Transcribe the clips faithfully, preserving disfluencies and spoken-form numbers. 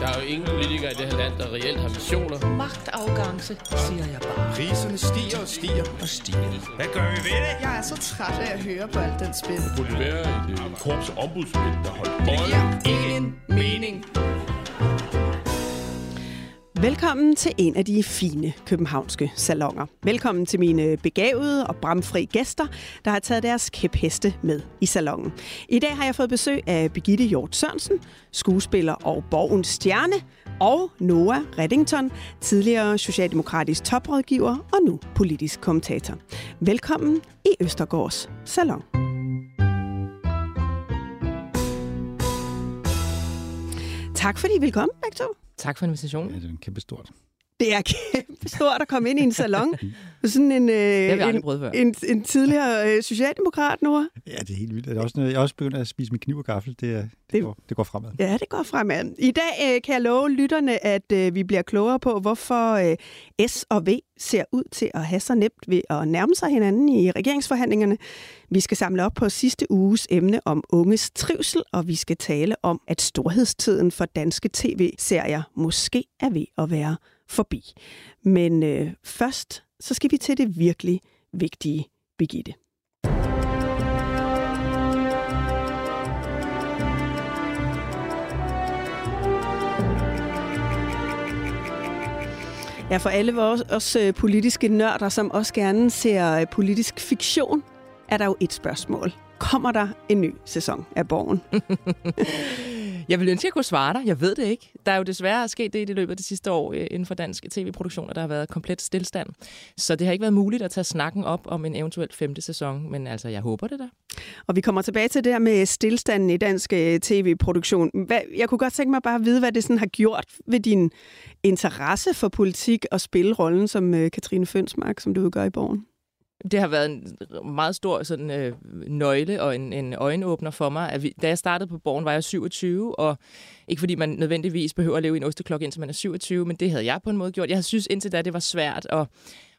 Der er jo ingen politikere i det her land, der reelt har missioner. Magtafgangse, siger jeg bare. Priserne stiger og stiger og stiger. Hvad gør vi ved det? Jeg er så træt af at høre på alt den spil. Det kunne være et korps ombudsmænd, der holdt bolden. Det giver ingen mening. Velkommen til en af de fine københavnske salonger. Velkommen til mine begavede og bramfri gæster, der har taget deres kæpheste med i salongen. I dag har jeg fået besøg af Birgitte Hjort Sørensen, skuespiller og Borgens stjerne, og Noa Redington, tidligere socialdemokratisk toprådgiver og nu politisk kommentator. Velkommen i Østergaards Salon. Tak fordi I vil komme, begge to. Tak for invitationen. Ja, det er en kæmpe stort. Det er kæmpe stort at komme ind i en salon. Sådan en, øh, en, en, en tidligere øh, socialdemokrat, Noa. Ja, det er helt vildt. Jeg er også, jeg er også begyndt at spise med kniv og gaffel. Det, det, det, går, det går fremad. Ja, det går fremad. I dag øh, kan jeg love lytterne, at øh, vi bliver klogere på, hvorfor øh, S og V ser ud til at have så nemt ved at nærme sig hinanden i regeringsforhandlingerne. Vi skal samle op på sidste uges emne om unges trivsel, og vi skal tale om, at storhedstiden for danske tv-serier måske er ved at være forbi. Men øh, først, så skal vi til det virkelig vigtige, Birgitte. Ja, for alle vores os, øh, politiske nørder, som også gerne ser øh, politisk fiktion, er der jo et spørgsmål. Kommer der en ny sæson af Borgen? Jeg vil ønske, at jeg kunne svare dig. Jeg ved det ikke. Der er jo desværre sket det i det løbet af det sidste år inden for danske tv-produktioner, der har været komplet stillstand. Så det har ikke været muligt at tage snakken op om en eventuel femte sæson, men altså, jeg håber det da. Og vi kommer tilbage til det her med stillstanden i dansk tv-produktion. Jeg kunne godt tænke mig bare at vide, hvad det sådan har gjort ved din interesse for politik og spillerollen som Katrine Fønsmark, som du jo gør i Borgen. Det har været en meget stor sådan, øh, nøgle og en, en øjenåbner for mig. At vi, da jeg startede på Borgen, var jeg syvogtyve, og ikke fordi man nødvendigvis behøver at leve i en osteklokke, indtil man er syvogtyve, men det havde jeg på en måde gjort. Jeg synes indtil da, det var svært at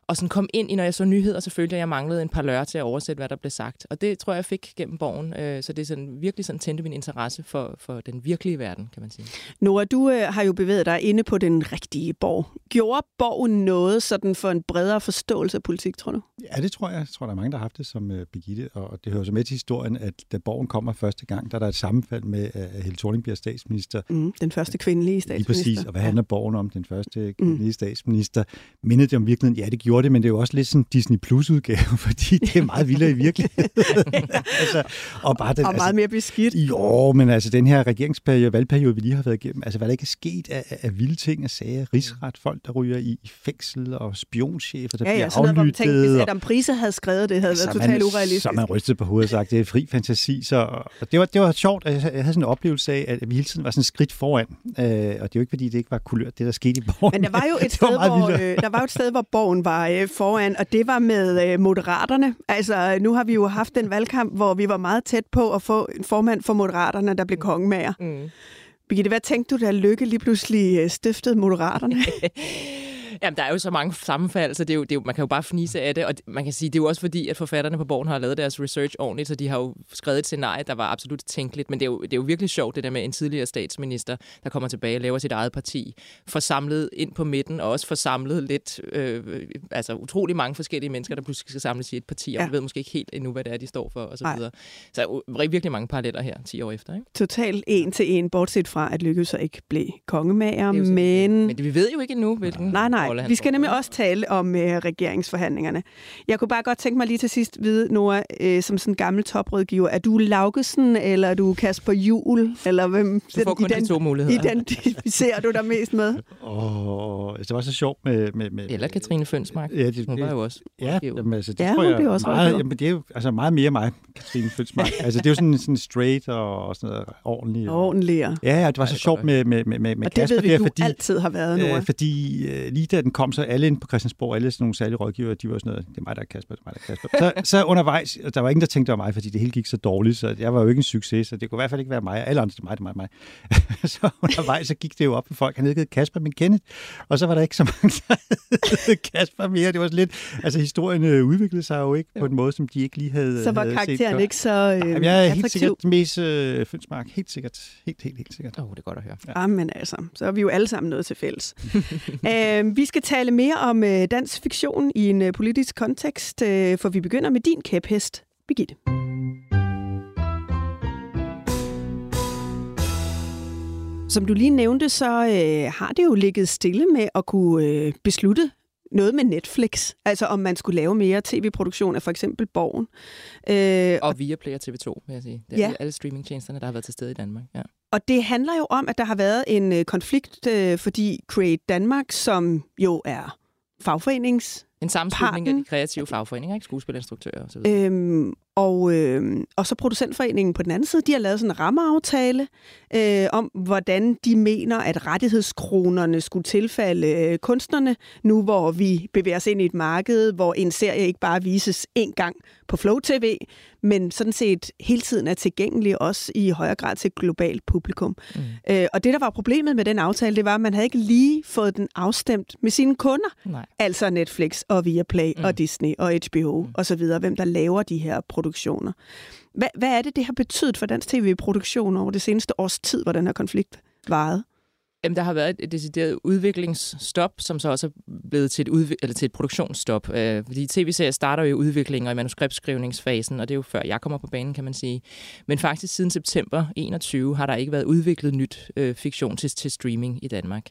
og sådan kom ind i, når jeg så nyheder, så følte jeg, at jeg manglede en par løjer til at oversætte, hvad der blev sagt. Og det tror jeg, jeg fik gennem Borgen. Øh, så det er sådan, virkelig sådan, tændte min interesse for, for den virkelige verden, kan man sige. Noa, du øh, har jo bevæget dig inde på den rigtige Borg. Gjorde Borgen noget sådan for en bredere forståelse af politik, tror du? Ja, det tror jeg. Jeg tror, der er mange, der har haft det som øh, Birgitte. Og det hører så med til historien, at da Borgen kommer første gang, der er der et sammenfald med, at Helle Thorning bliver statsminister. Mm, den første kvindelige statsminister. Lige præcis. Og hvad handler Borgen om, den første kvindelige mm. statsminister? Mindede det om virkeligheden? Ja, det gjorde det, men det er jo også lidt sådan en Disney Plus-udgave, fordi det er meget vildere i virkeligheden. altså, og bare den, og meget altså, mere beskidt. Jo, men altså den her regeringsperiode, valgperiode, vi lige har været igennem, altså hvad der ikke er sket af, af vilde ting og sager, rigsret, folk, der ryger i, i fængsel og spionchefer, der ja, ja, bliver aflyttet. Ja, ja, sådan noget, hvor man tænkte, hvis Adam Price havde skrevet det, havde altså, været totalt urealistisk. Så man rystede på hovedet og sagt, det er fri fantasi. Så, og det var, det var sjovt, og jeg havde sådan en oplevelse af, at vi hele tiden var sådan et skridt foran. Øh, og det er jo ikke, fordi det ikke var kulørt, det der skete i Borgen. Men der var jo et sted, hvor, øh, der var et sted, hvor Borgen var foran, og det var med Moderaterne. Altså, nu har vi jo haft den valgkamp, hvor vi var meget tæt på at få en formand for Moderaterne, der blev kongemager. Mm. Birgitte, hvad tænkte du, da Løkke lige pludselig stiftede Moderaterne? Jamen, der er jo så mange sammenfald, så det er jo, det er jo, man kan jo bare fnise af det, og man kan sige, det er jo også fordi, at forfatterne på Borgen har lavet deres research ordentligt, så de har jo skrevet et scenarie, der var absolut tænkeligt, men det er, jo, det er jo virkelig sjovt, det der med en tidligere statsminister, der kommer tilbage, laver sit eget parti, forsamlet ind på midten, og også forsamlet lidt, øh, altså utrolig mange forskellige mennesker, der pludselig skal samles i et parti, og ja. Vi ved måske ikke helt endnu, hvad det er, de står for, og så videre. Så der er virkelig mange paralleller her, ti år efter, ikke? Totalt en til en, bortset fra, at Løkke så ikke blev kongemager, men... Men det, vi ved jo ikke endnu, hvilken... Nej, nej. Vi skal nemlig også tale om øh, regeringsforhandlingerne. Jeg kunne bare godt tænke mig lige til sidst vide, Noa, øh, som sådan en gammel toprådgiver, er du Laugesen, eller er du Kasper Juhl, eller hvem? Du får kun de to muligheder. Identificerer du dig mest med? Åh, oh, det var så sjovt med... med, med eller Katrine Fønsmark. Ja, det, hun var jo også ja, jamen, altså, det ja, tror hun jeg, blev også meget, jamen, det er jo altså, meget mere mig, Katrine Fønsmark. altså, det er jo sådan, sådan straight og, og sådan noget ordentligt. Ordentligere. Ja, ja, det var så sjovt med, med, med, med, med Kasper. Og det Kasper, ved vi, der, du fordi, altid har været, Noa. Øh, fordi øh, lige da den kom, så alle inde på Christiansborg, alle sådan nogle særlige rådgivere, de var sådan noget, det er mig, der er Kasper, det er mig, der er Kasper. Så, så undervejs, der var ingen, der tænkte, det var mig, fordi det hele gik så dårligt, så jeg var jo ikke en succes, så det kunne i hvert fald ikke være mig, og alle andre, det er mig, det er mig, mig. Så undervejs, så gik det jo op for folk, han havde givet Kasper, men Kenneth, og så var der ikke så mange, der havde Kasper mere, det var lidt, altså historien udviklede sig jo ikke på en måde, som de ikke lige havde set. Så var karakteren ikke så attraktiv? Øh, jeg er helt sikkert mest øh, Fønsmark, helt sikkert, helt, helt, helt sikkert. Åh, oh, det er godt at høre. Ja. Amen, altså, så er vi jo alle sammen noget til fælles. Uh, vi skal tale mere om uh, dansk fiktion i en uh, politisk kontekst, uh, for vi begynder med din kæphest, Birgitte. Som du lige nævnte, så uh, har det jo ligget stille med at kunne uh, beslutte noget med Netflix. Altså om man skulle lave mere tv-produktion af for eksempel Borgen. Uh, og, og Viaplay og T V to, vil jeg sige. Det er ja. alle streamingtjenesterne, der har været til stede i Danmark, ja. Og det handler jo om, at der har været en øh, konflikt, øh, fordi Create Danmark, som jo er fagforenings... En sammenslutning af de kreative fagforeninger, ikke? Skuespillerinstruktører og så videre. Øhm, og, øh, og så producentforeningen på den anden side, de har lavet sådan en rammeaftale øh, om, hvordan de mener, at rettighedskronerne skulle tilfalde øh, kunstnerne, nu hvor vi bevæger os ind i et marked, hvor en serie ikke bare vises én gang på Flow T V, men sådan set hele tiden er tilgængelig også i højere grad til et globalt publikum. Mm. Øh, og det, der var problemet med den aftale, det var, at man havde ikke lige fået den afstemt med sine kunder, Nej. altså Netflix og Viaplay mm. og Disney og H B O mm. og så videre, hvem der laver de her produktioner. Hva, hvad er det, det har betydet for dansk tv-produktion over det seneste års tid, hvor den her konflikt varede? Jamen, der har været et decideret udviklingsstop, som så også er blevet til et, udvi- eller til et produktionsstop. Øh, fordi tv-serier starter jo i udvikling og i manuskriptskrivningsfasen, og det er jo før jeg kommer på banen, kan man sige. Men faktisk siden september enogtyve har der ikke været udviklet nyt øh, fiktion til, til streaming i Danmark.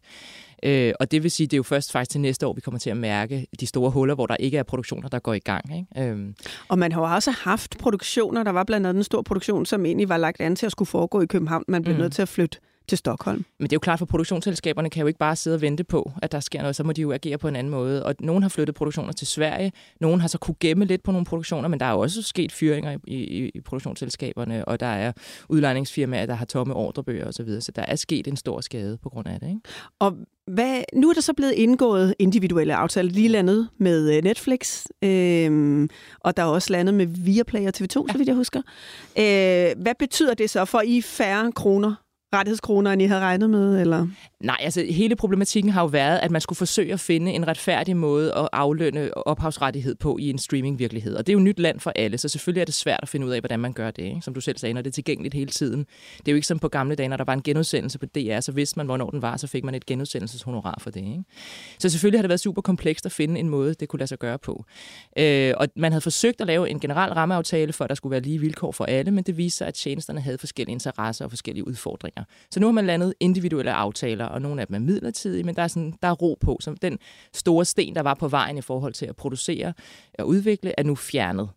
Øh, og det vil sige, det er jo først faktisk til næste år, vi kommer til at mærke de store huller, hvor der ikke er produktioner, der går i gang. Ikke? Øh. Og man har jo også haft produktioner, der var blandt andet en stor produktion, som egentlig var lagt an til at skulle foregå i København. Man blev mm. nødt til at flytte til Stockholm. Men det er jo klart, for produktionsselskaberne kan jo ikke bare sidde og vente på, at der sker noget, så må de jo agere på en anden måde. Og nogen har flyttet produktioner til Sverige, nogen har så kunne gemme lidt på nogle produktioner, men der er også sket fyringer i, i, i produktionsselskaberne, og der er udlejningsfirmaer, der har tomme ordrebøger osv., så, så der er sket en stor skade på grund af det. Ikke? Og hvad, nu er der så blevet indgået individuelle aftaler, lige landet med Netflix, øh, og der er også landet med Viaplay og T V to, ja. så vidt jeg husker. Øh, hvad betyder det så for I færre kroner? Rettighedskroner, end I havde regnet med, eller? Nej, altså hele problematikken har jo været, at man skulle forsøge at finde en retfærdig måde at aflønne ophavsrettighed på i en streamingvirkelighed. Og det er jo nyt land for alle, så selvfølgelig er det svært at finde ud af, hvordan man gør det. Ikke? Som du selv sagde, når det er tilgængeligt hele tiden. Det er jo ikke som på gamle dage, når der var en genudsendelse på D R, så vidste man, hvornår den var, så fik man et genudsendelseshonorar for det. Ikke? Så selvfølgelig har det været super komplekst at finde en måde, det kunne lade sig gøre på. Øh, og man havde forsøgt at lave en generel rammeaftale for, at der skulle være lige vilkår for alle, men det viste sig, at tjenesterne havde forskellige interesser og forskellige udfordringer. Så nu har man landet individuelle aftaler, og nogle af dem er midlertidige, men der er, sådan, der er ro på. Så den store sten, der var på vejen i forhold til at producere og udvikle, er nu fjernet.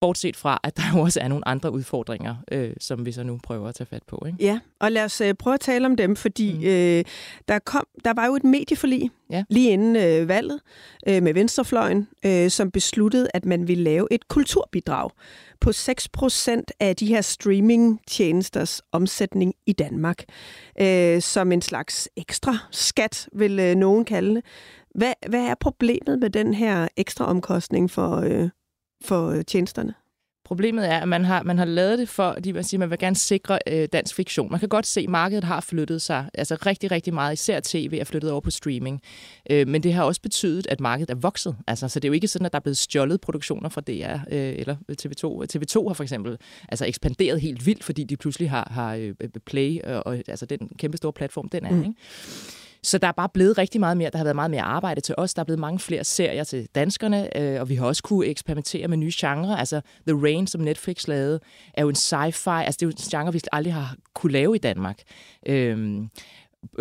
Bortset fra, at der jo også er nogle andre udfordringer, øh, som vi så nu prøver at tage fat på. Ikke? Ja, og lad os øh, prøve at tale om dem, fordi mm. øh, der, kom, der var jo et medieforlig ja. lige inden øh, valget øh, med venstrefløjen, øh, som besluttede, at man ville lave et kulturbidrag på seks procent af de her streamingtjenesters omsætning i Danmark, øh, som en slags ekstra skat, vil øh, nogen kalde det. Hvad, hvad er problemet med den her ekstra omkostning for... Øh, for tjenesterne? Problemet er, at man har, man har lavet det for, de vil sige, man vil gerne sikre øh, dansk fiktion. Man kan godt se, at markedet har flyttet sig. Altså rigtig, rigtig meget. Især tv er flyttet over på streaming. Øh, men det har også betydet, at markedet er vokset. Altså, så det er jo ikke sådan, at der er blevet stjålet produktioner fra D R øh, eller T V to. T V to har for eksempel altså ekspanderet helt vildt, fordi de pludselig har, har øh, Play, øh, og altså den kæmpe store platform, den er, mm. ikke? Så der er bare blevet rigtig meget mere. Der har været meget mere arbejde til os. Der er blevet mange flere serier til danskerne, øh, og vi har også kunne eksperimentere med nye genrer. Altså The Rain, som Netflix lavede, er jo en sci-fi. Altså det er jo en genre, vi aldrig har kunne lave i Danmark. Øh,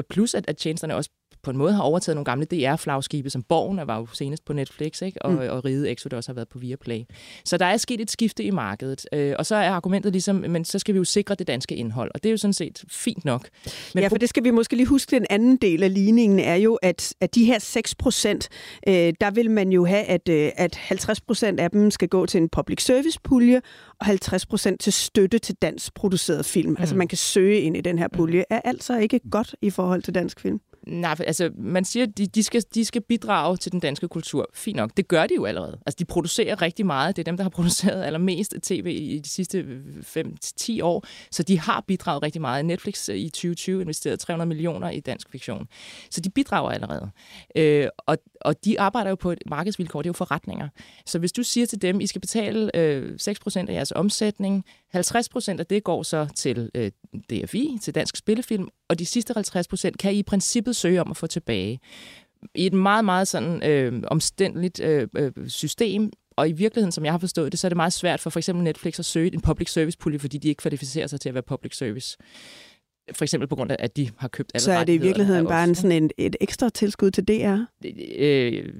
plus at, at tjenesterne også på en måde har overtaget nogle gamle D R-flagskibe, som Borgen var jo senest på Netflix, ikke? Og, mm. og Ride Exodus har været på Viaplay. Så der er sket et skifte i markedet. Øh, og så er argumentet ligesom, men så skal vi jo sikre det danske indhold. Og det er jo sådan set fint nok. Men ja, for det skal vi måske lige huske. Den anden del af ligningen er jo, at, at de her seks procent, øh, der vil man jo have, at, øh, at halvtreds procent af dem skal gå til en public service-pulje, og halvtreds procent til støtte til dansk produceret film. Mm. Altså man kan søge ind i den her pulje. Er altså ikke godt i forhold til dansk film? Nej, altså man siger, at de, de, skal, de skal bidrage til den danske kultur. Fint nok, det gør de jo allerede. Altså de producerer rigtig meget. Det er dem, der har produceret allermest tv i de sidste fem til ti år. Så de har bidraget rigtig meget. Netflix i tyve tyve investerede tre hundrede millioner i dansk fiktion. Så de bidrager allerede. Øh, og, og de arbejder jo på et markedsvilkår, det er jo forretninger. Så hvis du siger til dem, I skal betale øh, seks procent af jeres omsætning, halvtreds procent af det går så til øh, D F I, til Dansk Spillefilm, og de sidste halvtreds procent kan I i princippet søge om at få tilbage. I et meget, meget sådan, øh, omstændeligt øh, system, og i virkeligheden, som jeg har forstået det, så er det meget svært for for eksempel Netflix at søge en public service pulje, fordi de ikke kvalificerer sig til at være public service. For eksempel på grund af, at de har købt alle rettigheder. Så er det i virkeligheden bare en, sådan en, et ekstra tilskud til D R? Øh,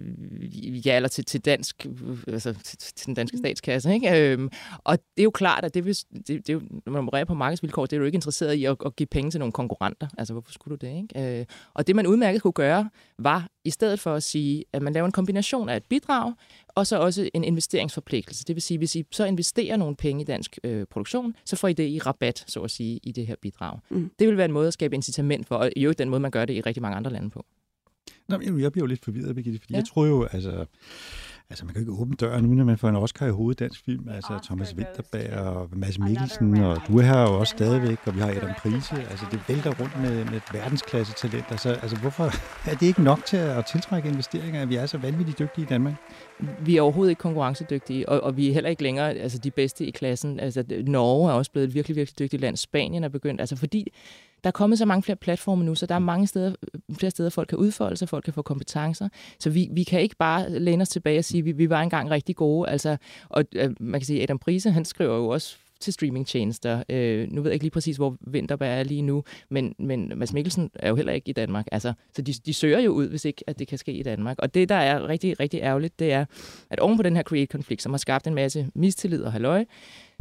ja, eller til, til, dansk, altså, til, til den danske statskasse. Ikke? Øh, og det er jo klart, at det, det, det, det, når man opererer på markedsvilkår, det er jo ikke interesseret i at, at give penge til nogle konkurrenter. Altså, hvorfor skulle du det? Ikke? Øh, og det, man udmærket kunne gøre, var i stedet for at sige, at man laver en kombination af et bidrag, og så også en investeringsforpligtelse. Det vil sige, at hvis I så investerer nogle penge i dansk øh, produktion, så får I det i rabat, så at sige, i det her bidrag. Mm. Det vil være en måde at skabe incitament for, og i øvrigt den måde, man gør det i rigtig mange andre lande på. Nå, men jeg bliver jo lidt forvirret, Birgitte, fordi ja. jeg tror jo, altså, altså man kan jo ikke åbne døren, uden at man får en Oscar i hoveddansk film, altså Oscar Thomas Vinterberg og Mads Mikkelsen, og du er her jo også stadigvæk, og vi har Adam Price, altså det vælter rundt med, med et verdensklasse talent, altså, altså hvorfor er det ikke nok til at tiltrække investeringer, at vi er så vanvittigt dygtige i Danmark? Vi er overhovedet ikke konkurrencedygtige, og, og vi er heller ikke længere altså, de bedste i klassen. Altså, Norge er også blevet et virkelig, virkelig dygtigt land. Spanien er begyndt, altså fordi der er kommet så mange flere platforme nu, så der er mange steder, flere steder, folk kan udfolde sig, folk kan få kompetencer. Så vi, vi kan ikke bare læne os tilbage og sige, at vi, vi var engang rigtig gode. Altså, og man kan sige, Adam Price, han skriver jo også til streamingtjenester. Øh, nu ved jeg ikke lige præcis, hvor Vinterberg er lige nu, men, men Mads Mikkelsen er jo heller ikke i Danmark. Altså, så de, de søger jo ud, hvis ikke at det kan ske i Danmark. Og det, der er rigtig, rigtig ærgerligt, det er, at oven på den her Create-konflikt, som har skabt en masse mistillid og halløj,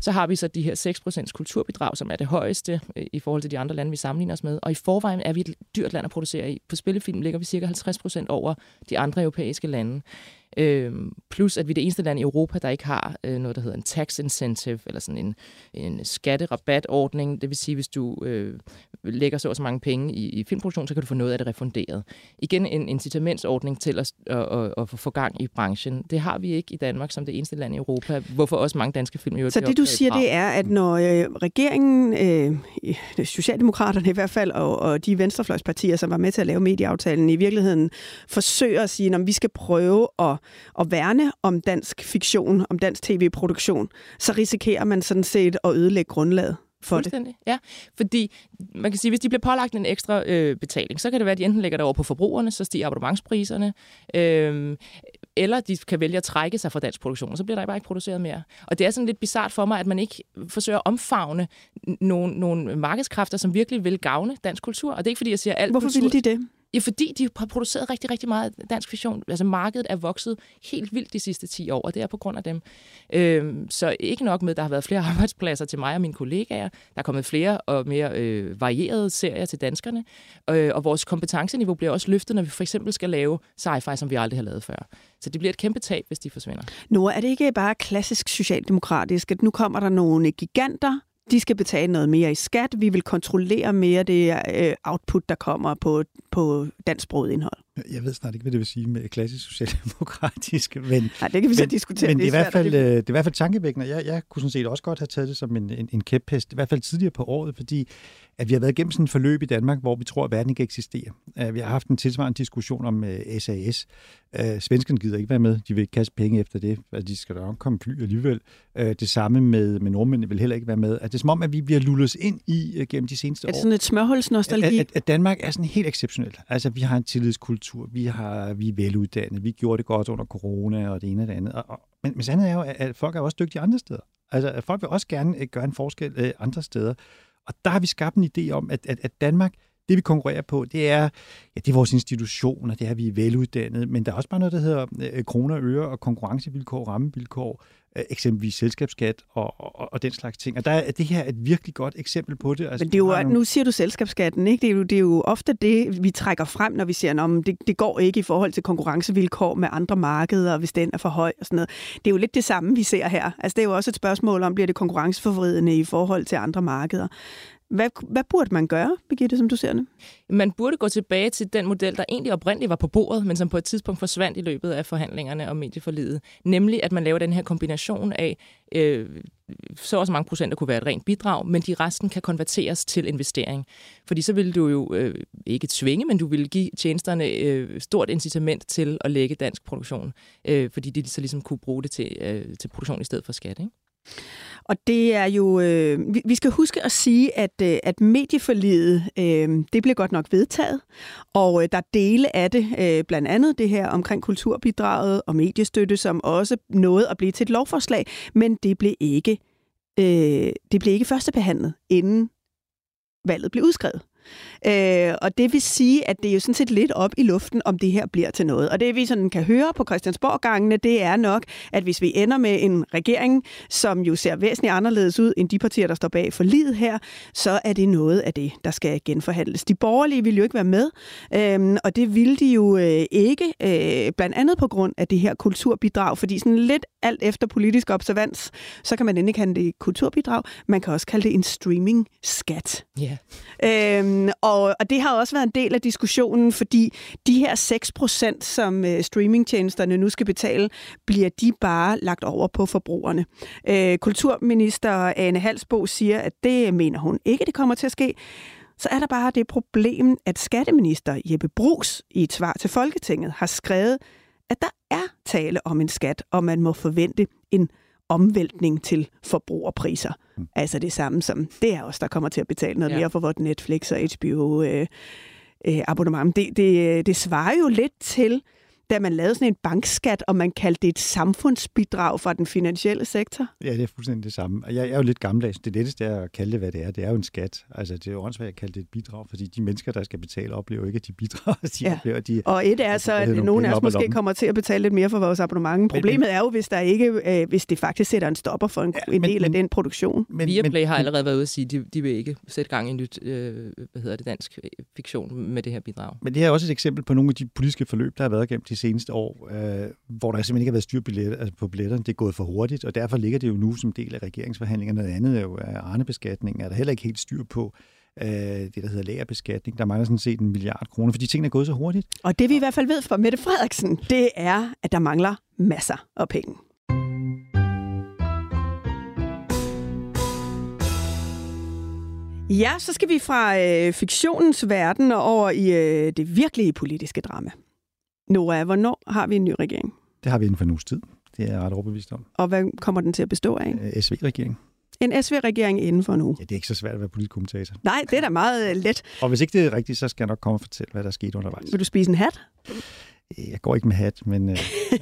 så har vi så de her seks procent kulturbidrag, som er det højeste i forhold til de andre lande, vi sammenligner os med. Og i forvejen er vi et dyrt land at producere i. På spillefilm ligger vi cirka halvtreds procent over de andre europæiske lande. Øhm, plus at vi er det eneste land i Europa, der ikke har øh, noget, der hedder en tax incentive, eller sådan en, en skatterabatordning. Det vil sige, hvis du øh, lægger så og så mange penge i, i filmproduktion, så kan du få noget af det refunderet. Igen en incitamentsordning til at, at, at få gang i branchen. Det har vi ikke i Danmark som det eneste land i Europa, hvorfor også mange danske film i øvrigt. Så det du siger, det er, at når øh, regeringen, øh, Socialdemokraterne i hvert fald, og, og de venstrefløjspartier, som var med til at lave medieaftalen, i virkeligheden forsøger at sige, at vi skal prøve at og værne om dansk fiktion, om dansk tv-produktion, så risikerer man sådan set at ødelægge grundlaget for det. Ja, fordi man kan sige, hvis de bliver pålagt en ekstra øh, betaling, så kan det være, at de enten lægger det over på forbrugerne, så stiger abonnementspriserne, øh, eller de kan vælge at trække sig fra dansk produktion, og så bliver der bare ikke produceret mere. Og det er sådan lidt bizart for mig, at man ikke forsøger at omfavne nogle, nogle markedskræfter, som virkelig vil gavne dansk kultur. Og det er ikke, fordi jeg siger alt. Hvorfor ville de det? Ja, fordi de har produceret rigtig, rigtig meget dansk fiktion. Altså, markedet er vokset helt vildt de sidste ti år, og det er på grund af dem. Øhm, så ikke nok med, at der har været flere arbejdspladser til mig og mine kollegaer. Der er kommet flere og mere øh, varierede serier til danskerne. Øh, og vores kompetenceniveau bliver også løftet, når vi for eksempel skal lave sci-fi, som vi aldrig har lavet før. Så det bliver et kæmpe tab, hvis de forsvinder. Nå, er det ikke bare klassisk socialdemokratisk, at nu kommer der nogle giganter, de skal betale noget mere i skat. Vi vil kontrollere mere det output, der kommer på, på dansksproget indhold. Jeg ved snart ikke, hvad det vil sige med klassisk socialdemokratisk. Men, nej, det kan vi så diskutere. Men det er, det, er svært, fald, det er i hvert fald tankevækkende. Jeg, jeg kunne sådan set også godt have taget det som en, en, en kæphest, i hvert fald tidligere på året, fordi at vi har været igennem sådan et forløb i Danmark, hvor vi tror, at verden ikke eksisterer. Vi har haft en tilsvarende diskussion om uh, S A S. Uh, svenskerne gider ikke være med. De vil ikke kaste penge efter det. Altså, de skal da nok komme fly alligevel. Uh, det samme med, med nordmændene vil heller ikke være med. Altså, det er som om, at vi bliver lullet ind i uh, gennem de seneste år. Er det sådan et smørhulsnostalgi? At, at, at Danmark er sådan helt exceptionelt. Altså, vi har en tillidskultur. Vi, har, vi er veluddannede. Vi gjorde det godt under corona og det ene og det andet. Og, og, men, men sandheden er jo, at, at folk er også dygtige andre steder. Altså, folk vil også gerne uh, gøre en forskel uh, andre steder. Og der har vi skabt en idé om, at, at, at Danmark, det vi konkurrerer på, det er, ja, det er vores institutioner, det er, vi er veluddannede, men der er også bare noget, der hedder øh, kroner, øre og konkurrencevilkår, rammevilkår, øh, eksempelvis selskabsskat og, og, og den slags ting. Og der er det her er et virkelig godt eksempel på det. Altså, men det er jo, nogle... nu siger du selskabsskatten, ikke? Det er, jo, det er jo ofte det, vi trækker frem, når vi siger, at det, det går ikke i forhold til konkurrencevilkår med andre markeder, hvis den er for høj og sådan noget. Det er jo lidt det samme, vi ser her. Altså, det er jo også et spørgsmål om, bliver det konkurrenceforvridende i forhold til andre markeder. Hvad, hvad burde man gøre, Birgitte, som du ser det? Man burde gå tilbage til den model, der egentlig oprindeligt var på bordet, men som på et tidspunkt forsvandt i løbet af forhandlingerne om medieforliget. Nemlig, at man laver den her kombination af øh, så også mange procent, der kunne være et rent bidrag, men de resten kan konverteres til investering. Fordi så ville du jo øh, ikke tvinge, men du ville give tjenesterne øh, stort incitament til at lægge dansk produktion, øh, fordi de så ligesom kunne bruge det til, øh, til produktion i stedet for skat, ikke? Og det er jo, øh, vi skal huske at sige, at, at medieforliget, øh, det blev godt nok vedtaget, og øh, der er dele af det, øh, blandt andet det her omkring kulturbidraget og mediestøtte, som også nåede at blive til et lovforslag, men det blev ikke, øh, det blev ikke førstebehandlet, inden valget blev udskrevet. Øh, og det vil sige, at det er jo sådan set lidt op i luften, om det her bliver til noget. Og det vi sådan kan høre på Christiansborg-gangene, det er nok, at hvis vi ender med en regering, som jo ser væsentligt anderledes ud end de partier, der står bag forliget her, så er det noget af det, der skal genforhandles. De borgerlige ville jo ikke være med, øh, og det ville de jo øh, ikke, øh, blandt andet på grund af det her kulturbidrag, fordi sådan lidt alt efter politisk observans, så kan man endelig kalde det kulturbidrag, man kan også kalde det en streaming-skat. Yeah. Øh, Og, og det har også været en del af diskussionen, fordi de her seks procent, som øh, streamingtjenesterne nu skal betale, bliver de bare lagt over på forbrugerne. Øh, kulturminister Ane Halsbo siger, at det mener hun ikke, det kommer til at ske. Så er der bare det problem, at skatteminister Jeppe Brugs i et svar til Folketinget har skrevet, at der er tale om en skat, og man må forvente en omvæltning til forbrugerpriser. Mm. Altså det samme som, det er os, der kommer til at betale noget ja. mere for vores Netflix og H B O øh, øh, abonnement. Det, det, det svarer jo lidt til, da man lavede sådan en bankskat, og man kaldte det et samfundsbidrag fra den finansielle sektor. Ja, det er fuldstændig det samme. Og jeg, jeg er jo lidt gammeldags. Det letteste er at kalde det, hvad det er. Det er jo en skat. Altså, det er jo åndssvagt at kalde det et bidrag, fordi de mennesker, der skal betale, oplever ikke, at de bidrager. De ja. oplever, de, og et er altså, at nogle af os måske kommer til at betale lidt mere for vores abonnement. Problemet men, er jo, hvis, der ikke, øh, hvis det faktisk sætter en stopper for en, ja, en del men, af den produktion. Men, Viaplay men, har allerede været ude at sige, at de, de vil ikke sætte gang i en nyt øh, hvad hedder det, dansk fiktion med det her bidrag. Men det her er også et eksempel på nogle af de politiske forløb, der har været gennem de seneste år, øh, hvor der simpelthen ikke har været styr billetter, altså på billetterne. Det er gået for hurtigt, og derfor ligger det jo nu som del af regeringsforhandlingerne. Noget andet er jo arnebeskatning, er der heller ikke helt styr på øh, det, der hedder lagerbeskatning. Der mangler sådan set en milliard kroner, fordi tingene er gået så hurtigt. Og det vi i hvert fald ved fra Mette Frederiksen, det er, at der mangler masser af penge. Ja, så skal vi fra øh, fiktionens verden og over i øh, det virkelige politiske drama. Noa, hvornår har vi en ny regering? Det har vi inden for en uges tid. Det er jeg ret overbevist om. Og hvad kommer den til at bestå af? S V-regering. En S V-regering inden for en uge? Ja, det er ikke så svært at være politisk kommentator. Nej, det er da meget let. Og hvis ikke det er rigtigt, så skal jeg nok komme og fortælle, hvad der er sket undervejs. Vil du spise en hat? Jeg går ikke med hat, men... Øh, ja.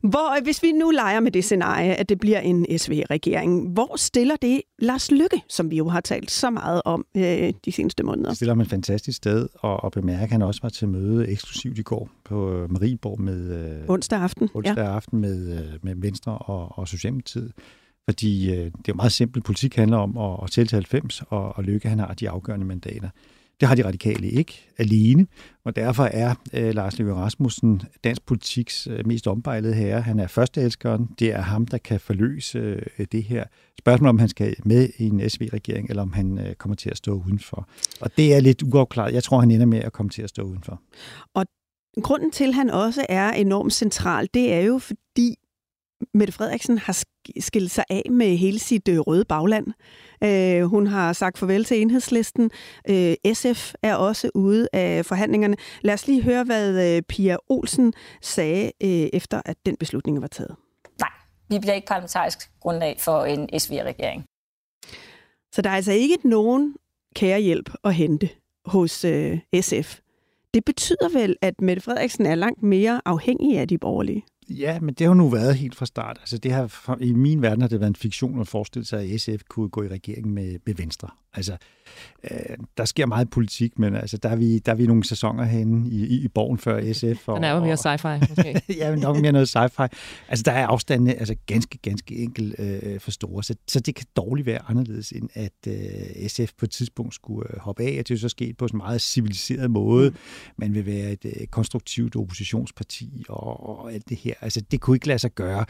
hvor, hvis vi nu leger med det scenarie, at det bliver en S V-regering, hvor stiller det Lars Løkke, som vi jo har talt så meget om øh, de seneste måneder? Det stiller man et fantastisk sted, og, og bemærker, at han også var til møde eksklusivt i går på Marieborg med... Øh, onsdag aften. Onsdag ja. aften med, øh, med Venstre og, og Socialdemokratiet. Fordi øh, det er jo meget simpelt. Politik handler om at, at tælle til halvfems, og, og Løkke han har de afgørende mandater. Det har de radikale ikke alene, og derfor er øh, Lars Løkke Rasmussen dansk politiks øh, mest ombejlede herre. Han er førsteelskeren. Det er ham, der kan forløse øh, det her spørgsmål, om han skal med i en S V-regering, eller om han øh, kommer til at stå udenfor. Og det er lidt uafklaret. Jeg tror, han ender med at komme til at stå udenfor. Og grunden til, at han også er enormt central, det er jo fordi, Mette Frederiksen har skilt sig af med hele sit røde bagland. Øh, hun har sagt farvel til Enhedslisten. Øh, S F er også ude af forhandlingerne. Lad os lige høre, hvad Pia Olsen sagde, øh, efter at den beslutning var taget. Nej, vi bliver ikke parlamentarisk grundlag for en S V-regering. Så der er altså ikke nogen kære hjælp at hente hos øh, S F. Det betyder vel, at Mette Frederiksen er langt mere afhængig af de borgerlige? Ja, men det har nu været helt fra start. Altså det har, i min verden har det været en fiktion at forestille sig, at S F kunne gå i regering med, med Venstre. Altså, øh, der sker meget politik, men altså, der, er vi, der er vi nogle sæsoner herinde i, i, i Borgen før S F. Og, den er jo mere og, sci-fi, måske. Ja, men nok mere noget sci-fi. Altså, der er afstandene altså, ganske, ganske enkelt øh, for store, så, så det kan dårligt være anderledes, end at øh, S F på et tidspunkt skulle øh, hoppe af, og det er så sket på en meget civiliseret måde. Man vil være et øh, konstruktivt oppositionsparti og, og alt det her. Altså, det kunne ikke lade sig gøre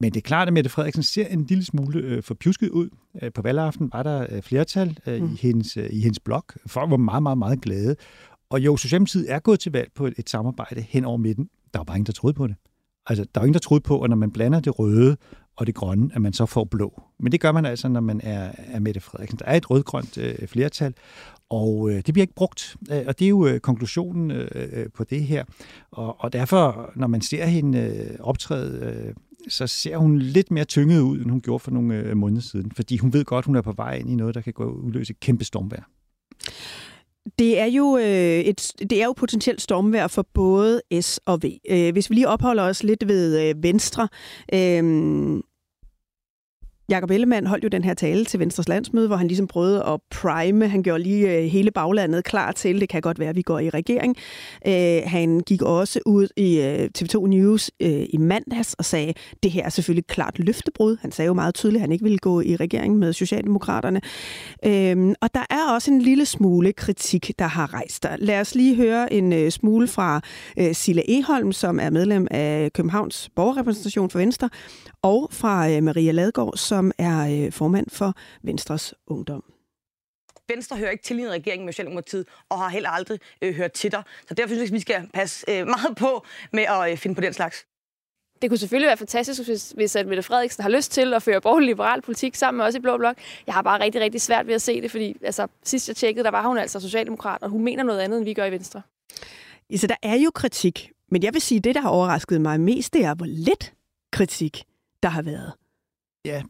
Men det er klart, at Mette Frederiksen ser en lille smule øh, forpjusket ud. Æh, på valgaften var der øh, flertal øh, mm. i, hendes, øh, i hendes blok. Folk var meget, meget, meget glade. Og jo, Socialdemokratiet er gået til valg på et, et samarbejde hen over midten. Der var bare ingen, der troede på det. Altså, der er ingen, der troede på, at når man blander det røde og det grønne, at man så får blå. Men det gør man altså, når man er, er Mette Frederiksen. Der er et rødgrønt øh, flertal, og øh, det bliver ikke brugt. Øh, og det er jo øh, konklusionen øh, på det her. Og, og derfor, når man ser hende øh, optræde, øh, så ser hun lidt mere tynget ud, end hun gjorde for nogle øh, måneder siden. Fordi hun ved godt, hun er på vej ind i noget, der kan gå udløse et kæmpe stormvejr. Det er jo øh, et det er jo potentielt stormvejr for både S og V. Øh, hvis vi lige opholder os lidt ved øh, Venstre. Øh, Jakob Ellemann holdt jo den her tale til Venstres landsmøde, hvor han ligesom prøvede at prime. Han gjorde lige øh, hele baglandet klar til, det kan godt være, at vi går i regering. Øh, han gik også ud i øh, T V to News øh, i mandags og sagde, det her er selvfølgelig klart løftebrud. Han sagde jo meget tydeligt, at han ikke ville gå i regering med Socialdemokraterne. Øh, og der er også en lille smule kritik, der har rejst der. Lad os lige høre en øh, smule fra øh, Sille Eholm, som er medlem af Københavns Borgerrepræsentation for Venstre, og fra øh, Maria Ladgaard, som er formand for Venstres Ungdom. Venstre hører ikke til i en regering med Socialdemokratiet, og har heller aldrig øh, hørt til dig. Så derfor synes jeg, vi skal passe øh, meget på med at øh, finde på den slags. Det kunne selvfølgelig være fantastisk, hvis, hvis at Mette Frederiksen har lyst til at føre borgerlig-liberal politik sammen med os i Blå Blok. Jeg har bare rigtig, rigtig svært ved at se det, fordi altså, sidst jeg tjekkede, der var hun altså socialdemokrat, og hun mener noget andet, end vi gør i Venstre. Så der er jo kritik, men jeg vil sige, at det, der har overrasket mig mest, det er, hvor lidt kritik der har været. Ja,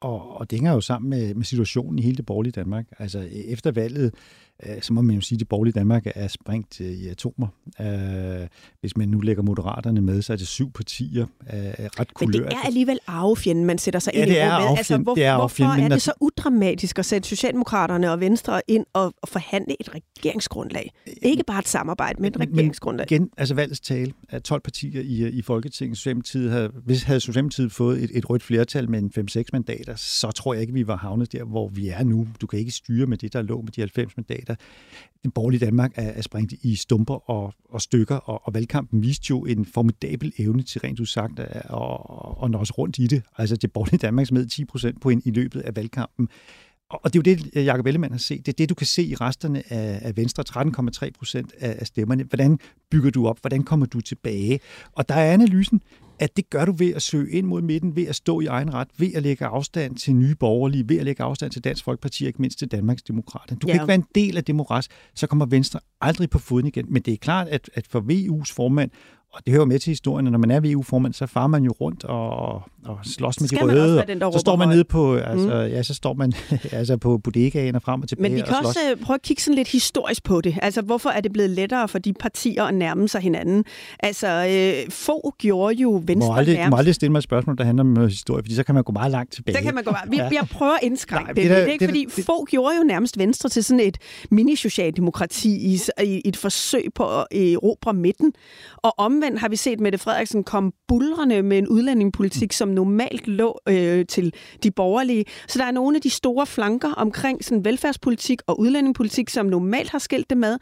Og, og det hænger jo sammen med, med situationen i hele det borgerlige Danmark. Altså efter valget, øh, så må man jo sige, at det borgerlige Danmark er sprængt øh, i atomer. Øh, hvis man nu lægger Moderaterne med, så er det syv partier øh, ret kulørt. Men det er alligevel arvefjenden, man sætter sig ja, ind i det er med. Altså, hvor, det er hvorfor er det når... så udramatisk at sætte Socialdemokraterne og Venstre ind og, og forhandle et regeringsgrundlag? Ja, ikke bare et samarbejde, men et men, regeringsgrundlag. Men igen, altså valgets tale af tolv partier i, i Folketinget. Socialdemokratiet havde, hvis havde Socialdemokratiet fået et, et rødt flertal med en fem seks mandater, så tror jeg ikke, vi var havnet der, hvor vi er nu. Du kan ikke styre med det, der lå med de halvfems mandater. Den borgerlige Danmark er, er sprængt i stumper og, og stykker, og, og valgkampen viste jo en formidabel evne til rent udsagt og, og nå os rundt i det. Altså det borgerlige Danmark smed ti procent point i løbet af valgkampen. Og det er jo det, Jakob Ellemann har set. Det er det, du kan se i resterne af Venstre. tretten komma tre procent af stemmerne. Hvordan bygger du op? Hvordan kommer du tilbage? Og der er analysen, at det gør du ved at søge ind mod midten, ved at stå i egen ret, ved at lægge afstand til nye borgerlige, ved at lægge afstand til Dansk Folkeparti, ikke mindst til Danmarks Demokraterne. Du ja. kan ikke være en del af det moras, så kommer Venstre aldrig på foden igen. Men det er klart, at, at for V U's formand, og det hører med til historien, at når man er V U-formand, så farer man jo rundt og, og slås med de røde. Så står man nede på, altså, mm. ja, så står man altså på bodegaen og frem og tilbage. Men vi kan og også prøve at kigge sådan lidt historisk på det. Altså, hvorfor er det blevet lettere for de partier at nærme sig hinanden? Altså, øh, få gjorde jo Venstre nærmest. Jeg må aldrig stille mig et spørgsmål, der handler om historie, fordi så kan man gå meget langt tilbage. Så kan man gå meget. Vi, ja. Jeg prøver at indskrænke Nej, det. Det, der, det, det, ikke, det, fordi det, få gjorde jo nærmest Venstre til sådan et mini-socialdemokrati i, i et forsøg på at erobre midten. Og om Omvendt har vi set Mette Frederiksen komme buldrende med en udlændingepolitik, som normalt lå øh, til de borgerlige. Så der er nogle af de store flanker omkring sådan velfærdspolitik og udlændingepolitik, som normalt har skilt det med,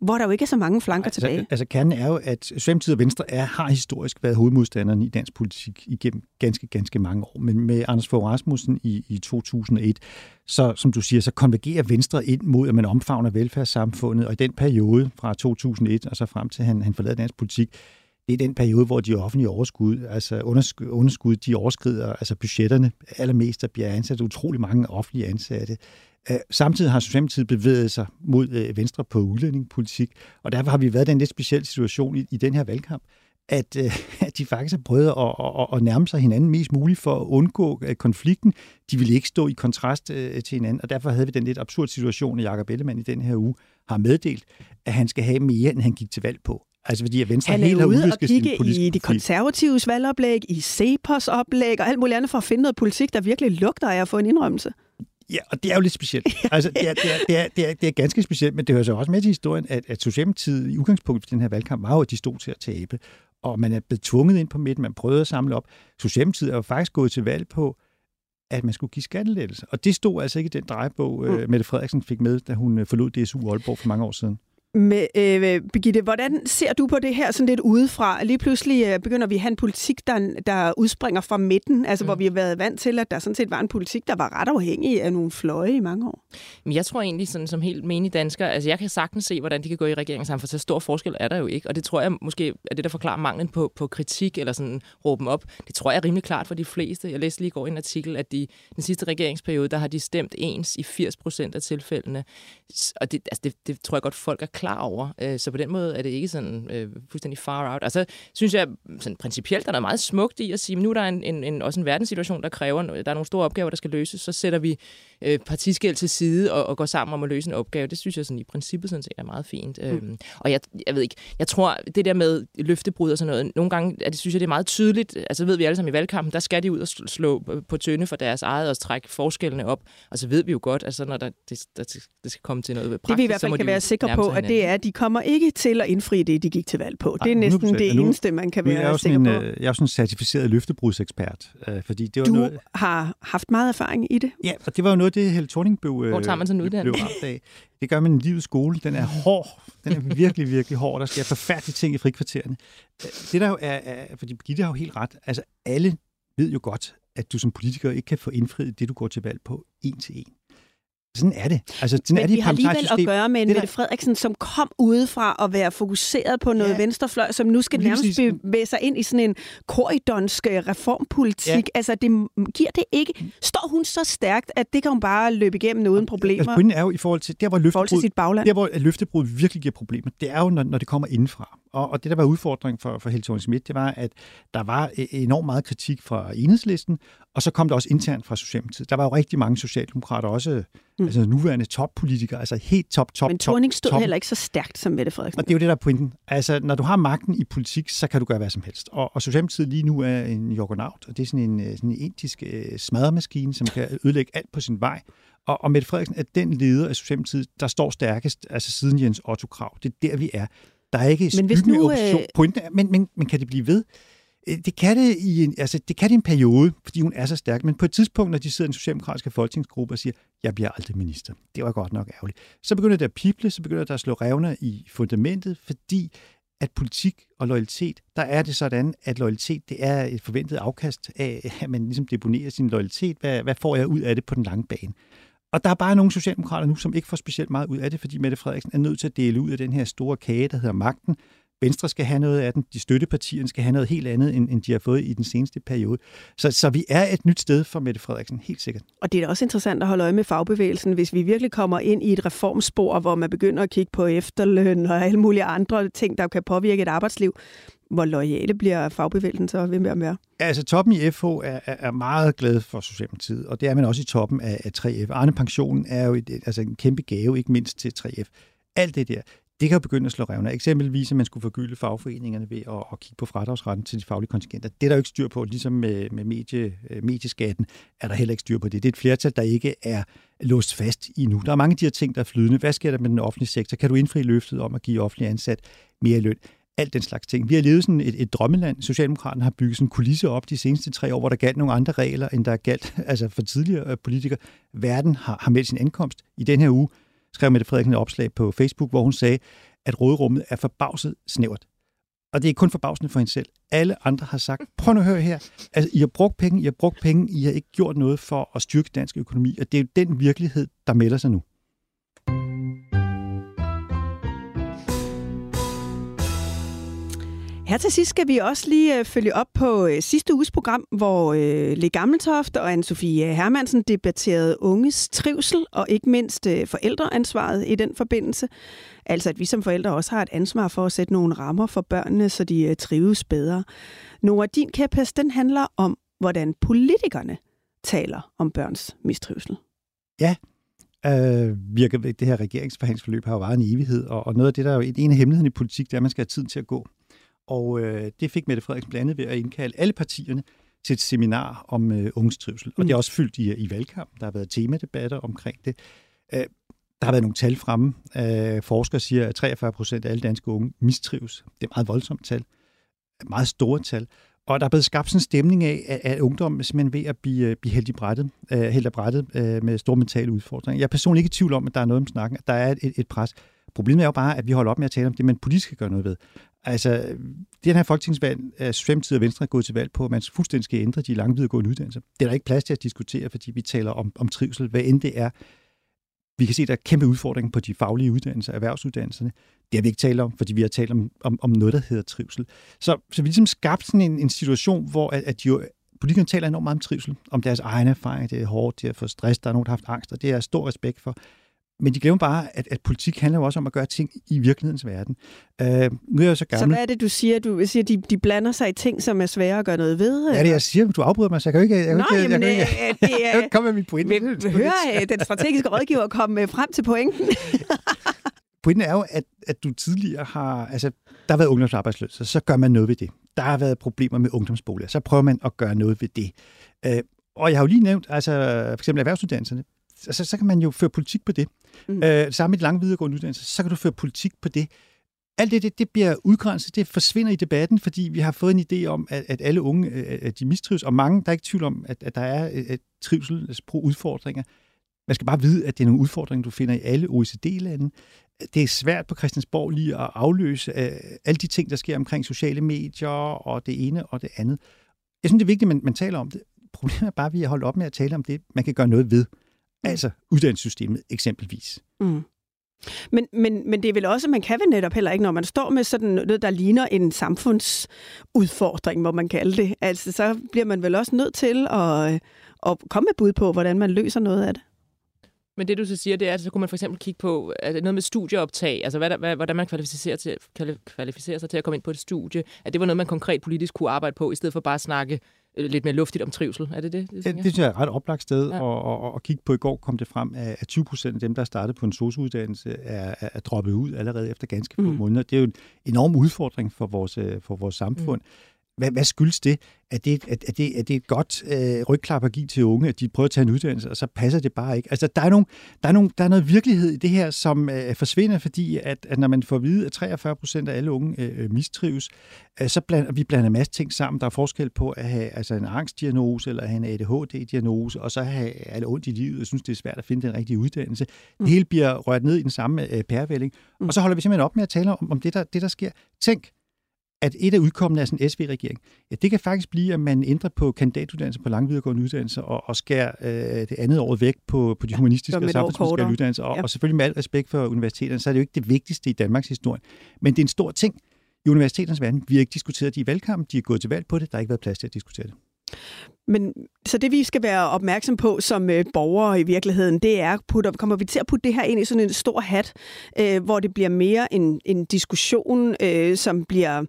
hvor der jo ikke er så mange flanker altså, tilbage. Altså kernen er jo, at Socialdemokratiet og Venstre er, har historisk været hovedmodstanderen i dansk politik igennem ganske, ganske mange år. Men med Anders Fogh Rasmussen i, i to tusind og et, så som du siger, så konvergerer Venstre ind mod, at man omfavner velfærdssamfundet. Og i den periode fra to tusind og et og så frem til, han, han forlader dansk politik, det er den periode, hvor de offentlige overskud, altså underskud, de overskrider altså budgetterne allermest, der bliver ansat utrolig mange offentlige ansatte. Samtidig har Socialdemokratiet bevæget sig mod Venstre på udlændingepolitik, og derfor har vi været i den lidt specielle situation i, i den her valgkamp, at, at de faktisk har prøvet at, at, at nærme sig hinanden mest muligt for at undgå konflikten. De ville ikke stå i kontrast til hinanden, og derfor havde vi den lidt absurd situation, at Jakob Ellemann i den her uge har meddelt, at han skal have mere, end han gik til valg på. Altså fordi, at Venstre han er helt ude og kigge i de konservatives valgoplæg, i C E P Os oplæg og alt muligt andet for at finde noget politik, der virkelig lugter af at få en indrømmelse. Ja, og det er jo lidt specielt. Altså, det er, det er, det er, det er, det er ganske specielt, men det hører så også med til historien, at, at Socialdemokratiet i udgangspunktet for den her valgkamp var jo, at de stod til at tabe. Og man er blevet tvunget ind på midten, man prøvede at samle op. Socialdemokratiet er jo faktisk gået til valg på, at man skulle give skattelettelser. Og det stod altså ikke i den drejebog, mm. Mette Frederiksen fik med, da hun forlod D S U Aalborg for mange år siden. Med, øh, Birgitte, hvordan ser du på det her sådan lidt udefra? Lige pludselig øh, begynder vi at have en politik, der, der udspringer fra midten, altså mm. hvor vi har været vant til, at der sådan set var en politik, der var ret afhængig af nogle fløje i mange år. Men jeg tror egentlig, sådan, som helt menig dansker, altså jeg kan sagtens se, hvordan de kan gå i regeringen sammen, for så stor forskel er der jo ikke. Og det tror jeg måske er det, der forklarer manglen på, på kritik eller sådan råben op. Det tror jeg er rimelig klart for de fleste. Jeg læste lige i går en artikel, at de, den sidste regeringsperiode, der har de stemt ens i firs procent af tilfældene. Og det, altså det, det tror jeg godt, folk er klar over. Så på den måde er det ikke sådan øh, fuldstændig far out. Og så synes jeg sådan principielt, der er meget smukt i at sige, at nu er der en, en, en, også en verdenssituation, der kræver, der er nogle store opgaver, der skal løses, så sætter vi øh, partiskel til side og, og går sammen om at løse en opgave. Det synes jeg sådan i princippet sådan set er meget fint. Mm. Øhm, og jeg, jeg ved ikke, jeg tror, det der med løftebrud og sådan noget, nogle gange, at det synes jeg, det er meget tydeligt. Altså ved vi alle sammen i valgkampen, der skal de ud og slå på tønde for deres eget og trække forskellene op. Og så ved vi jo godt, altså når der, det, der, det skal komme til noget praktisk, det vi i hvert fald kan være sikre på, at det er, at de kommer ikke til at indfri det, de gik til valg på. Det er næsten det eneste, man kan være sikker på. Jeg er jo sådan en certificeret løftebrudsekspert. Fordi det var du noget... har haft meget erfaring i det. Ja, og det var jo noget, det Helle Thorning blev, hvor tager man sådan blev ramt af. Det gør man i livets skole. Den er hård. Den er virkelig, virkelig hård. Der sker forfærdelige ting i frikvartererne. Det der jo er, er, fordi Birgitte har jo helt ret. Altså alle ved jo godt, at du som politiker ikke kan få indfriet det, du går til valg på, en til en. Sådan er det. Altså, sådan men er det vi har alligevel system. At gøre med en der... Mette Frederiksen, som kom udefra at være fokuseret på noget ja. venstrefløj, som nu skal nærmest bevæge sig ind i sådan en korridonsk reformpolitik. Ja. Altså, det giver det ikke. Står hun så stærkt, at det kan hun bare løbe igennem uden problemer? Altså, pointen er jo i forhold til, der hvor løftebrud, der, hvor løftebrud virkelig giver problemer, det er jo, når, når det kommer indenfra. Og, og det, der var udfordring for, for Helle Thorning-Schmidt, det var, at der var enormt meget kritik fra Enhedslisten, og så kom der også internt fra Socialdemokratiet. Der var jo rigtig mange socialdemokrater, også mm. altså nuværende toppolitikere, altså helt top, top, Men top. Men Thorning stod top. Heller ikke så stærkt som Mette Frederiksen. Og det er jo det, der er pointen. Altså, når du har magten i politik, så kan du gøre hvad som helst. Og, og Socialdemokratiet lige nu er en jorgonaut, og det er sådan en, sådan en indisk øh, smadremaskine, som kan ødelægge alt på sin vej. Og, og Mette Frederiksen er den leder af Socialdemokratiet, der står stærkest, altså siden Jens Otto Krag. Det er der, vi er. Der er ikke skyggen af opposition. Pointen er, men, men, men kan det blive ved? Det kan det, i en, altså, det kan det i en periode, fordi hun er så stærk. Men på et tidspunkt, når de sidder i den socialdemokratiske folketingsgruppe og siger, jeg bliver aldrig minister. Det var godt nok ærgerligt. Så begynder der at pible, så begynder der at slå revner i fundamentet, fordi at politik og loyalitet, der er det sådan, at loyalitet, det er et forventet afkast af, at man ligesom deponerer sin loyalitet. Hvad, hvad får jeg ud af det på den lange bane? Og der er bare nogle socialdemokrater nu, som ikke får specielt meget ud af det, fordi Mette Frederiksen er nødt til at dele ud af den her store kage, der hedder magten. Venstre skal have noget af den, de støttepartierne skal have noget helt andet, end de har fået i den seneste periode. Så, så vi er et nyt sted for Mette Frederiksen, helt sikkert. Og det er da også interessant at holde øje med fagbevægelsen, hvis vi virkelig kommer ind i et reformspor, hvor man begynder at kigge på efterløn og alle mulige andre ting, der kan påvirke et arbejdsliv. Hvor loyale bliver fagbevægelsen så ved med at være? Ja, altså toppen i F H er, er meget glad for Socialdemokratiet, og det er man også i toppen af, af tre F. Arne-pensionen er jo et, altså en kæmpe gave, ikke mindst til tre F. Alt det der, det kan jo begynde at slå revner. Eksempelvis, at man skulle forgylde fagforeningerne ved at, at kigge på fradragsretten til de faglige kontingenter. Det er der jo ikke styr på, ligesom med, med medie, medieskatten er der heller ikke styr på det. Det er et flertal, der ikke er låst fast endnu. Der er mange af de her ting, der er flydende. Hvad sker der med den offentlige sektor? Kan du indfri løftet om at give offentlige ansat mere løn? Alt den slags ting. Vi har levet sådan et, et drømmeland. Socialdemokraterne har bygget sådan en kulisse op de seneste tre år, hvor der galt nogle andre regler, end der galt altså for tidligere politikere. Verden har, har meldt sin ankomst. I den her uge skrev Mette Frederiksen et opslag på Facebook, hvor hun sagde, at råderummet er forbavset snævert. Og det er kun forbavsende for hende selv. Alle andre har sagt, prøv nu at høre her, altså, I har brugt penge, I har brugt penge, I har ikke gjort noget for at styrke dansk økonomi, og det er jo den virkelighed, der melder sig nu. Her til sidst skal vi også lige følge op på sidste uges program, hvor Le Gammeltoft og Anne-Sophie Hermansen debatterede unges trivsel og ikke mindst forældreansvaret i den forbindelse. Altså at vi som forældre også har et ansvar for at sætte nogle rammer for børnene, så de trives bedre. Noa, din kæphest, den handler om, hvordan politikerne taler om børns mistrivsel. Ja, Øh, virker det her regeringsforhandlingsforløb har jo varet en evighed, og, og noget af det, der er jo en af hemmeligheden i politik, det er, at man skal have tiden til at gå. Og øh, det fik Mette Frederiksen blandt andet ved at indkalde alle partierne til et seminar om øh, unges trivsel. Og det er også fyldt i, i valgkampen. Der har været temadebatter omkring det. Øh, der har været nogle tal fremme. Øh, forskere siger, at treogfyrre procent af alle danske unge mistrives. Det er meget voldsomt tal. Meget store tal. Og der er blevet skabt sådan en stemning af, at ungdommen simpelthen ved at blive, blive hældt i brættet, øh, hældt af brættet øh, med store mentale udfordringer. Jeg er personligt ikke i tvivl om, at der er noget om snakken, at der er et, et pres. Problemet er jo bare, at vi holder op med at tale om det, man politisk kan gøre noget ved. Altså, den her folketingsvalg er Socialdemokratiet og Venstre er gået til valg på, at man fuldstændig skal ændre de lange videregående uddannelser. Det er der ikke plads til at diskutere, fordi vi taler om, om trivsel, hvad end det er. Vi kan se, at der er kæmpe udfordringer på de faglige uddannelser, erhvervsuddannelserne. Det har vi ikke talt om, fordi vi har talt om, om, om noget, der hedder trivsel. Så, så vi ligesom skabte sådan en, en situation, hvor at, at de jo, politikerne taler enormt meget om trivsel, om deres egne erfaringer, det er hårdt, det er for stress, der er nogen, der har haft angst, og det er stor respekt for. Men de glemmer bare, at, at politik handler jo også om at gøre ting i virkelighedens verden. Øh, nu er jeg så gammel. Så hvad er det, du siger? Du siger, de, de blander sig i ting, som er svære at gøre noget ved? Eller? Ja, det jeg siger, du afbryder mig, så jeg kan jo ikke... Jeg Nå, kan jamen, jeg, jeg, det er... Jeg kan med min pointe. Vi hører den strategiske rådgiver komme frem til pointen. Pointen er jo, at, at du tidligere har... Altså, der har været ungdomsarbejdsløshed, så gør man noget ved det. Der har været problemer med ungdomsboliger, så prøver man at gøre noget ved det. Øh, og jeg har jo lige nævnt, altså for eksempel erhvervsuddannelserne. Altså, så kan man jo føre politik på det. Mm. Øh, sammen med de lange videregående uddannelser, så kan du føre politik på det. Alt det, det, det bliver udgrænset, det forsvinder i debatten, fordi vi har fået en idé om, at, at alle unge, at de mistrives, og mange, der er ikke tvivl om, at, at der er at trivsel, altså pro-udfordringer. Man skal bare vide, at det er nogle udfordringer, du finder i alle O E C D-lande. Det er svært på Christiansborg lige at afløse uh, alle de ting, der sker omkring sociale medier, og det ene og det andet. Jeg synes, det er vigtigt, at man, man taler om det. Problemet er bare, at vi har holdt op med at tale om det, man kan gøre noget ved. Altså uddannelsessystemet eksempelvis. Mm. Men, men, men det er vel også, man kan vel netop heller ikke, når man står med sådan noget, der ligner en samfundsudfordring, må man kalde det. Altså, så bliver man vel også nødt til at, at komme med bud på, hvordan man løser noget af det. Men det, du så siger, det er, at så kunne man for eksempel kigge på altså noget med studieoptag, altså hvad der, hvad, hvordan man kvalificerer, til, kvalificerer sig til at komme ind på et studie, at det var noget, man konkret politisk kunne arbejde på, i stedet for bare at snakke lidt mere luftigt om trivsel. Er det det? Det, det, det synes jeg er et ret oplagt sted ja. at, at, at kigge på. I går kom det frem, at tyve procent af dem, der startede på en sosu-uddannelse, er, er, er droppet ud allerede efter ganske få mm. måneder. Det er jo en enorm udfordring for vores, for vores samfund. Mm. Hvad, hvad skyldes det? Er det, er, er det, er det et godt øh, rygklap at give til unge, at de prøver at tage en uddannelse, og så passer det bare ikke? Altså, der er, nogle, der er, nogle, der er noget virkelighed i det her, som øh, forsvinder, fordi at, at når man får at vide, at treogfyrre procent af alle unge øh, mistrives, øh, så blander vi blander en masse ting sammen. Der er forskel på at have altså en angstdiagnose, eller at have en A D H D-diagnose, og så have alt ondt i livet, og synes, det er svært at finde den rigtige uddannelse. Mm. Det hele bliver rørt ned i den samme øh, pærevælling. Mm. Og så holder vi simpelthen op med at tale om, om det, der, det, der sker. Tænk, at et af udkommende af sådan en S V-regering, ja, det kan faktisk blive, at man ændrer på kandidatuddannelser, på lange videregående uddannelser, og, og skærer øh, det andet år væk på, på de humanistiske ja, og samfundsvidenskabelige uddannelser. Og, ja. og selvfølgelig med al respekt for universiteterne, så er det jo ikke det vigtigste i Danmarks historie. Men det er en stor ting i universiteternes verden. Vi har ikke diskuteret det i valgkampen, de er gået til valg på det, der har ikke været plads til at diskutere det. Men så det, vi skal være opmærksom på som øh, borgere i virkeligheden, det er, putter, kommer vi til at putte det her ind i sådan en stor hat, øh, hvor det bliver mere en, en diskussion, øh, som bliver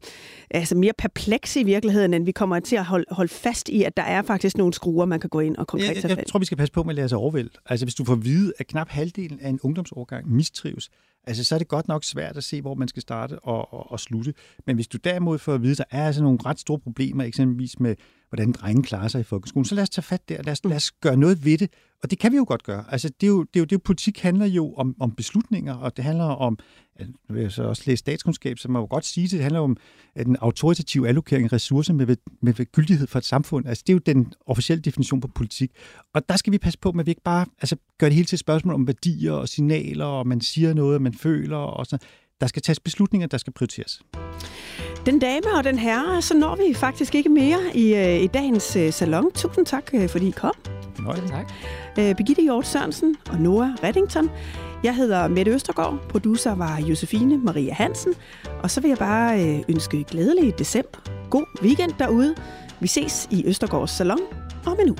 altså mere perpleks i virkeligheden, end vi kommer til at holde, holde fast i, at der er faktisk nogle skruer, man kan gå ind og konkret tage fat. Jeg, jeg tror, vi skal passe på med at lade sig overvælde. Altså, hvis du får at vide, at knap halvdelen af en ungdomsårgang mistrives, altså, så er det godt nok svært at se, hvor man skal starte og, og, og slutte. Men hvis du derimod får at vide, der er altså nogle ret store problemer, eksempelvis med, hvordan drenge klarer sig i folkeskolen, så lad os tage fat der, lad os, lad os gøre noget ved det. Og det kan vi jo godt gøre. Altså, det er jo, det er jo, det er jo, politik handler jo om, om beslutninger, og det handler om, ja, nu vil jeg så også læse statskundskab, så man jo godt sige det, det handler om den autoritative allokering af ressourcer med, med gyldighed for et samfund. Altså, det er jo den officielle definition på politik. Og der skal vi passe på, at vi ikke bare altså, gør det hele til et spørgsmål om værdier og signaler, og man siger noget, man føler og sådan. Der skal tages beslutninger, der skal prioriteres. Den dame og den herre, så når vi faktisk ikke mere i, i dagens salon. Tusind tak, fordi I kom. Nøjde. Tak. Birgitte Hjort Sørensen og Noa Redington. Jeg hedder Mette Østergaard. Producer var Josefine Maria Hansen. Og så vil jeg bare ønske glædelig december. God weekend derude. Vi ses i Østergaards Salon om en uge.